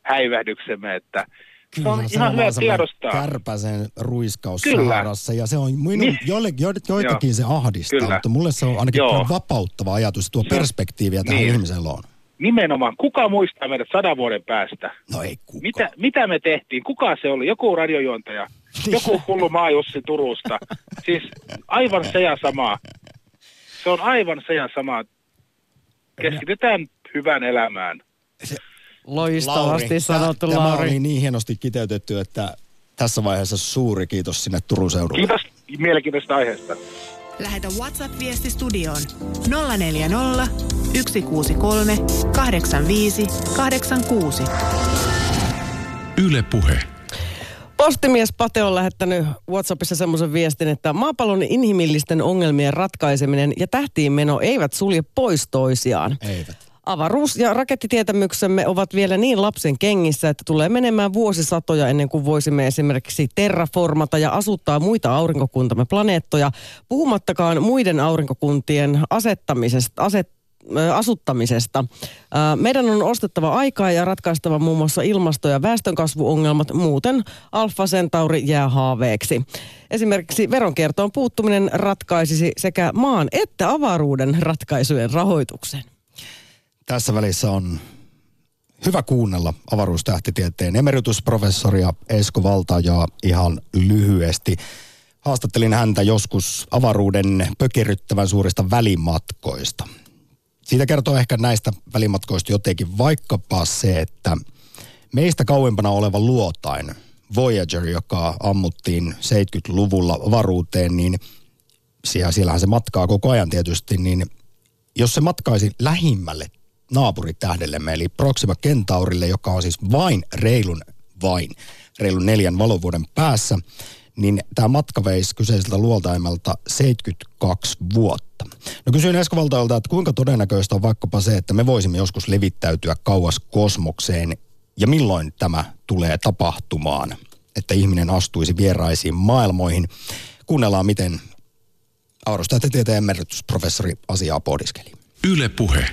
häivähdyksemme, että kyllä, se on ihan hyvä tiedostaa. Kärpäsen ruiskaus Saharassa, ja se on minun, joitakin se ahdistaa, kyllä, mutta mulle se on ainakin vapauttava ajatus, tuo perspektiiviä tähän ihmisellä on. Nimenomaan. Kuka muistaa meidät 100 vuoden päästä? No ei kukaan. Mitä me tehtiin? Kuka se oli? Joku radiojuontaja, joku hullu maajussi Turusta. Siis aivan se ja sama. Se on aivan se ja sama. Keskitytään hyvään elämään. Loistavasti sanottu, Lauri. Tämä oli niin hienosti kiteytetty, että tässä vaiheessa suuri kiitos sinne Turun seudulle. Kiitos mielenkiintoisesta aiheesta. Lähetä WhatsApp-viesti studioon 040 163 85 86. Yle Puhe. Postimies Pate on lähettänyt WhatsAppissa semmoisen viestin, että maapallon inhimillisten ongelmien ratkaiseminen ja tähtiin meno eivät sulje pois toisiaan. Eivät. Avaruus- ja rakettitietämyksemme ovat vielä niin lapsen kengissä, että tulee menemään vuosisatoja ennen kuin voisimme esimerkiksi terraformata ja asuttaa muita aurinkokuntamme planeettoja, puhumattakaan muiden aurinkokuntien asuttamisesta. Meidän on ostettava aikaa ja ratkaistava muun muassa ilmasto- ja väestönkasvuongelmat, muuten Alfa Centauri jää haaveeksi. Esimerkiksi veronkiertoon puuttuminen ratkaisisi sekä maan että avaruuden ratkaisujen rahoituksen. Tässä välissä on hyvä kuunnella avaruustähtitieteen emeritusprofessoria Esko Valtaojaa ihan lyhyesti. Haastattelin häntä joskus avaruuden pökerryttävän suurista välimatkoista. Siitä kertoo ehkä näistä välimatkoista jotenkin vaikkapa se, että meistä kauempana oleva luotain, Voyager, joka ammuttiin 70-luvulla avaruuteen, niin siellähän se matkaa koko ajan tietysti, niin jos se matkaisi lähimmälle naapuritähdellemme, eli Proxima Centaurille, joka on siis vain reilun 4 valovuoden päässä, niin tämä matka veisi kyseiseltä luoltaimelta 72 vuotta. No kysyin Esko Valtaojalta, että kuinka todennäköistä on vaikkapa se, että me voisimme joskus levittäytyä kauas kosmokseen ja milloin tämä tulee tapahtumaan, että ihminen astuisi vieraisiin maailmoihin. Kuunnellaan, miten avaruustieteen emeritusprofessori asiaa pohdiskeli. Yle Puhe.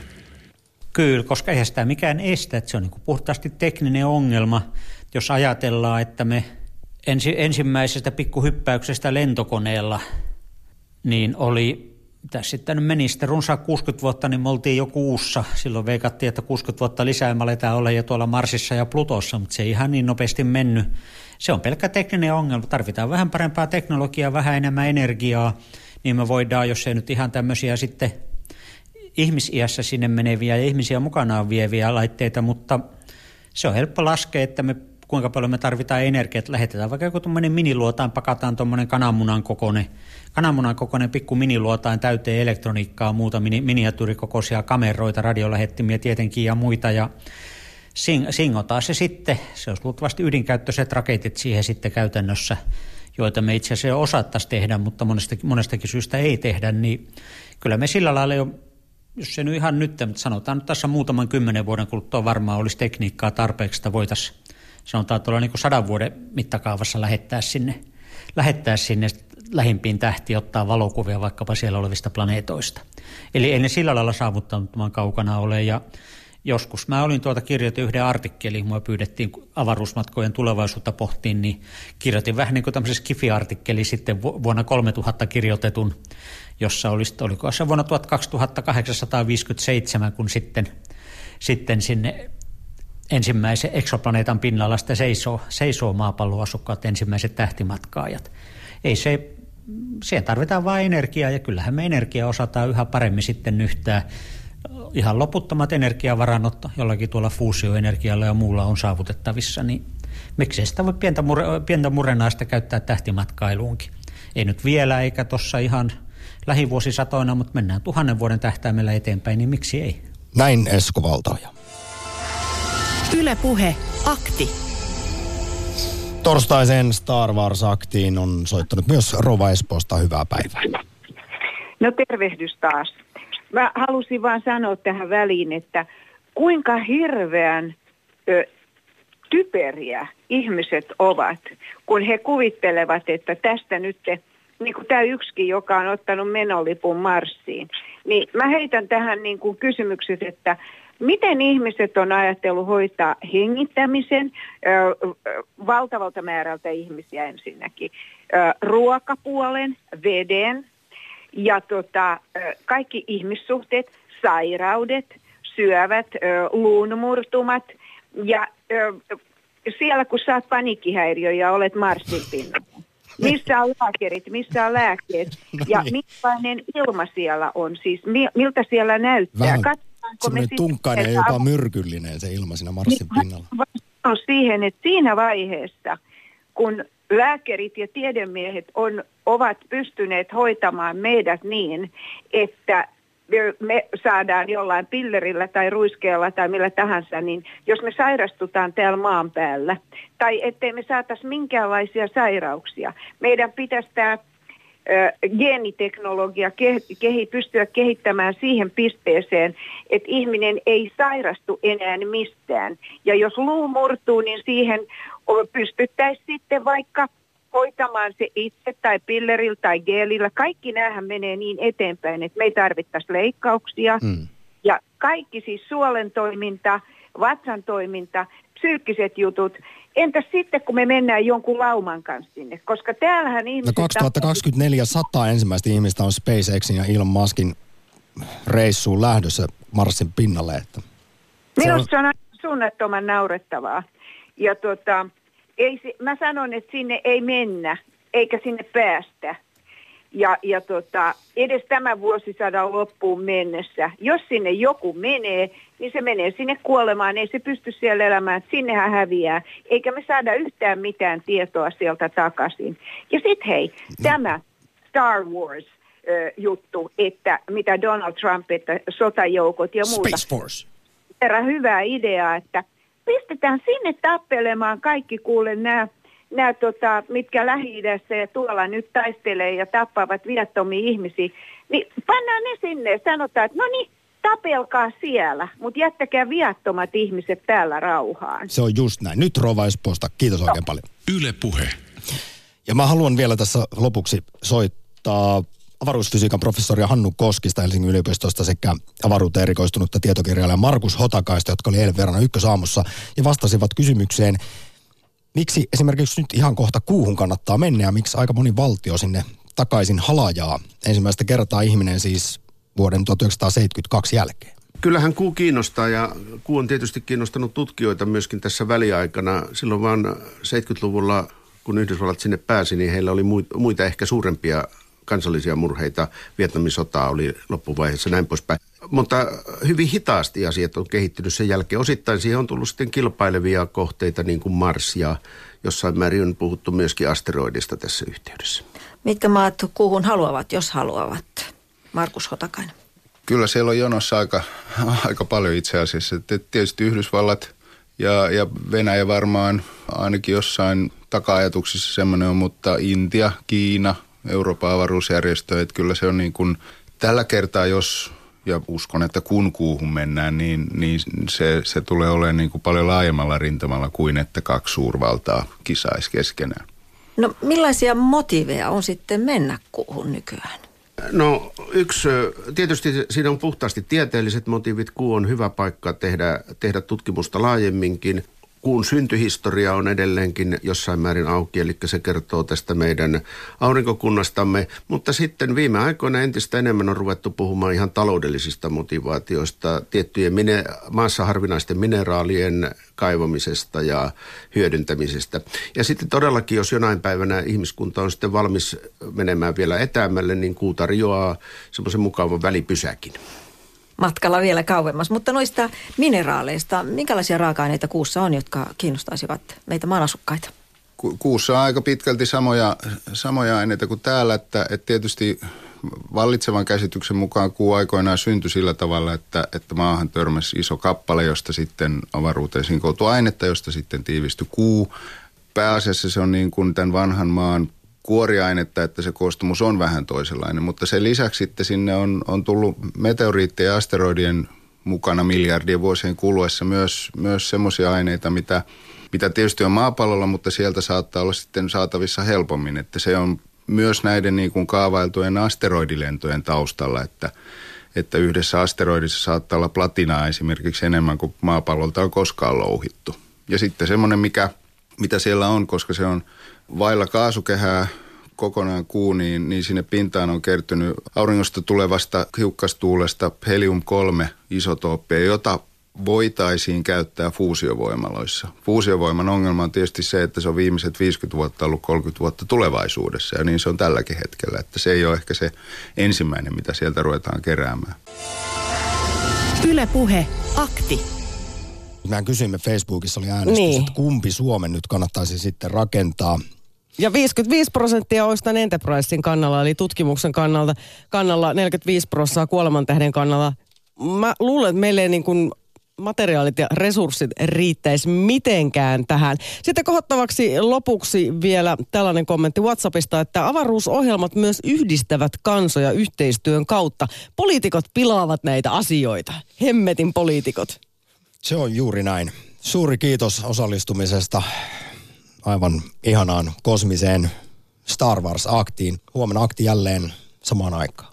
Kyllä, koska eihän sitä mikään estä, että se on niin kuin puhtaasti tekninen ongelma, jos ajatellaan, että me ensimmäisestä pikkuhyppäyksestä lentokoneella, niin oli, tässä sitten meni sitten runsaan 60 vuotta, niin me oltiin jo kuussa. Silloin veikattiin, että 60 vuotta lisää me aletaan olla jo tuolla Marsissa ja Plutossa, mutta se ei ihan niin nopeasti mennyt. Se on pelkkä tekninen ongelma. Tarvitaan vähän parempaa teknologiaa, vähän enemmän energiaa, niin me voidaan, jos ei nyt ihan tämmöisiä sitten ihmisiässä sinne meneviä ja ihmisiä mukanaan vieviä laitteita, mutta se on helppo laskea, että me kuinka paljon me tarvitaan energiaa, että lähetetään vaikka joku tuommoinen miniluotain, pakataan tuommoinen kananmunan kokoinen pikku miniluotain täyteen elektroniikkaa, muuta miniatyyrikokoisia kameroita, radiolähettimiä tietenkin ja muita ja singotaan se sitten, se olisi luultavasti ydinkäyttöiset raketit siihen sitten käytännössä, joita me itse asiassa osattaisiin tehdä, mutta monestakin syystä ei tehdä, niin kyllä me sillä lailla jo, jos se nyt ihan nyt, mutta sanotaan nyt tässä muutaman 10 vuoden kuluttua varmaan olisi tekniikkaa tarpeeksi, että voitaisiin sanotaan tuolla niin kuin 100 vuoden mittakaavassa lähettää sinne lähimpiin tähtiin, ottaa valokuvia vaikkapa siellä olevista planeetoista. Eli ei ne sillä lailla saavuttamattoman kaukana ole. Ja joskus mä kirjoitin yhden artikkelin, mua pyydettiin avaruusmatkojen tulevaisuutta pohtiin, niin kirjoitin vähän niin kuin tämmöisen Skifi-artikkeli sitten vuonna 3000 kirjoitetun, jossa oliko se vuonna 2857, kun sitten sinne ensimmäisen eksoplaneetan pinnalla sitä seisoo maapalloasukkaat, ensimmäiset tähtimatkaajat. Siihen tarvitaan vain energiaa ja kyllähän me energiaa osataan yhä paremmin sitten yhtään. Ihan loputtomat energiavarannot jollakin tuolla fuusioenergialla ja muulla on saavutettavissa, niin miksei sitä voi pientä murenaista käyttää tähtimatkailuunkin. Ei nyt vielä eikä tuossa ihan lähivuosisatoina, mutta mennään 1000 vuoden tähtäimellä eteenpäin, niin miksi ei? Näin Esko Valtaoja. Yle Puhe, Akti. Torstaisen Star Wars Aktiin on soittanut myös rouva Espoosta. Hyvää päivää. No tervehdys taas. Mä halusin vaan sanoa tähän väliin, että kuinka hirveän typeriä ihmiset ovat, kun he kuvittelevat, että tästä nyt, niin kuin tämä yksikin, joka on ottanut menolipun Marsiin, niin mä heitän tähän niin kuin kysymyksen, että miten ihmiset on ajatellut hoitaa hengittämisen valtavalta määrältä ihmisiä ensinnäkin, ruokapuolen, veden ja kaikki ihmissuhteet, sairaudet, syövät, luunmurtumat ja siellä kun saat paniikkihäiriö ja olet Marsin pinnalla. Missä on lääkärit, missä on lääkkeet ja millainen ilma siellä on, siis miltä siellä näyttää. Semmoinen tunkkainen ja jopa myrkyllinen se ilma siinä Marsin pinnalla. On siihen, että siinä vaiheessa, kun lääkärit ja tiedemiehet ovat pystyneet hoitamaan meidät niin, että me saadaan jollain pillerillä tai ruiskeella tai millä tahansa, niin jos me sairastutaan täällä maan päällä, tai ettei me saataisi minkäänlaisia sairauksia, meidän pitäisi tämä geeniteknologia pystyä kehittämään siihen pisteeseen, että ihminen ei sairastu enää mistään. Ja jos luu murtuu, niin siihen pystyttäisiin sitten vaikka hoitamaan se itse tai pillerillä tai geelillä. Kaikki näähän menee niin eteenpäin, että me ei tarvittaisi leikkauksia. Ja kaikki siis suolen toiminta, vatsan toiminta, psyykkiset jutut. Entäs sitten, kun me mennään jonkun lauman kanssa sinne? Koska täällähän ihmiset... No 2024 100 ensimmäistä ihmistä on SpaceXin ja Elon Muskin reissuun lähdössä Marsin pinnalle. Että... Minusta on suunnattoman naurettavaa. Ja mä sanon, että sinne ei mennä, eikä sinne päästä. Ja edes tämän vuosisadan loppuun mennessä. Jos sinne joku menee, niin se menee sinne kuolemaan. Ei se pysty siellä elämään. Sinnehän häviää. Eikä me saada yhtään mitään tietoa sieltä takaisin. Ja sitten tämä Star Wars juttu, että mitä Donald Trump, että sotajoukot ja muuta. Space Force. Hyvä idea, että pistetään sinne tappelemaan kaikki kuule nämä mitkä Lähi-idässä ja tuolla nyt taistelee ja tappavat viattomia ihmisiä, niin pannaan ne sinne ja sanotaan, että no niin, tapelkaa siellä, mutta jättäkää viattomat ihmiset täällä rauhaan. Se on just näin. Nyt rovaisposta. Kiitos oikein paljon. Yle Puhe. Ja mä haluan vielä tässä lopuksi soittaa avaruusfysiikan professoria Hannu Koskista Helsingin yliopistosta sekä avaruuteen erikoistunutta tietokirjailijaa Markus Hotakaista, jotka oli eilen verrana ykkösaamussa ja vastasivat kysymykseen, miksi esimerkiksi nyt ihan kohta kuuhun kannattaa mennä ja miksi aika moni valtio sinne takaisin halajaa. Ensimmäistä kertaa ihminen siis vuoden 1972 jälkeen. Kyllähän kuu kiinnostaa ja kuu on tietysti kiinnostanut tutkijoita myöskin tässä väliaikana. Silloin vaan 70-luvulla, kun Yhdysvallat sinne pääsi, niin heillä oli muita ehkä suurempia kansallisia murheita. Vietnamin sota oli loppuvaiheessa näin poispäin. Mutta hyvin hitaasti asiat on kehittynyt sen jälkeen. Osittain siihen on tullut sitten kilpailevia kohteita niin kuin Mars ja jossain määrin on puhuttu myöskin asteroidista tässä yhteydessä. Mitkä maat kuuhun haluavat, jos haluavat? Markus Hotakainen. Kyllä siellä on jonossa aika paljon itse asiassa. Tietysti Yhdysvallat ja Venäjä varmaan ainakin jossain taka-ajatuksissa semmoinen on, mutta Intia, Kiina, Euroopan avaruusjärjestö, että kyllä se on niin kuin tällä kertaa, jos ja uskon, että kun kuuhun mennään, niin se tulee olemaan niin kuin paljon laajemmalla rintamalla kuin että kaksi suurvaltaa kisaisi keskenään. No millaisia motiiveja on sitten mennä kuuhun nykyään? No yksi, tietysti siinä on puhtaasti tieteelliset motiivit. Kuu on hyvä paikka tehdä tutkimusta laajemminkin. Kuun syntyhistoria on edelleenkin jossain määrin auki, eli se kertoo tästä meidän aurinkokunnastamme. Mutta sitten viime aikoina entistä enemmän on ruvettu puhumaan ihan taloudellisista motivaatioista, tiettyjen maassa harvinaisten mineraalien kaivamisesta ja hyödyntämisestä. Ja sitten todellakin, jos jonain päivänä ihmiskunta on sitten valmis menemään vielä etäämälle, niin kuu tarjoaa semmoisen mukavan välipysäkin. Matkalla vielä kauemmas, mutta noista mineraaleista, minkälaisia raaka-aineita kuussa on, jotka kiinnostaisivat meitä maanasukkaita? Kuussa on aika pitkälti samoja aineita kuin täällä, että tietysti vallitsevan käsityksen mukaan kuu aikoinaan syntyi sillä tavalla, että maahan törmäsi iso kappale, josta sitten avaruuteen sinkoutui ainetta, josta sitten tiivistyi kuu. Pääasiassa se on niin kuin tämän vanhan maan kuoriainetta, että se koostumus on vähän toisenlainen, mutta sen lisäksi sitten sinne on tullut meteoriittien ja asteroidien mukana miljardien vuosien kuluessa myös semmoisia aineita, mitä tietysti on maapallolla, mutta sieltä saattaa olla sitten saatavissa helpommin, että se on myös näiden niin kuin kaavailtujen asteroidilentojen taustalla, että yhdessä asteroidissa saattaa olla platinaa esimerkiksi enemmän kuin maapallolta on koskaan louhittu. Ja sitten semmoinen, mitä siellä on, koska se on vailla kaasukehää kokonaan kuu, niin sinne pintaan on kertynyt auringosta tulevasta hiukkastuulesta helium-3 isotooppeja, jota voitaisiin käyttää fuusiovoimaloissa. Fuusiovoiman ongelma on tietysti se, että se on viimeiset 50 vuotta ollut 30 vuotta tulevaisuudessa, ja niin se on tälläkin hetkellä, että se ei ole ehkä se ensimmäinen, mitä sieltä ruvetaan keräämään. Yle Puhe, Akti. Mehän kysyimme Facebookissa, oli äänestys, että kumpi Suomen nyt kannattaisi sitten rakentaa. Ja 55% olisi tämän Enterprisein kannalla, eli tutkimuksen kannalla 45% kuolemantähden kannalla. Mä luulen, että meille niin kuin materiaalit ja resurssit riittäisi mitenkään tähän. Sitten kohottavaksi lopuksi vielä tällainen kommentti WhatsAppista, että avaruusohjelmat myös yhdistävät kansoja yhteistyön kautta. Poliitikot pilaavat näitä asioita. Hemmetin poliitikot. Se on juuri näin. Suuri kiitos osallistumisesta aivan ihanaan kosmiseen Star Wars-aktiin. Huomenna akti jälleen samaan aikaan.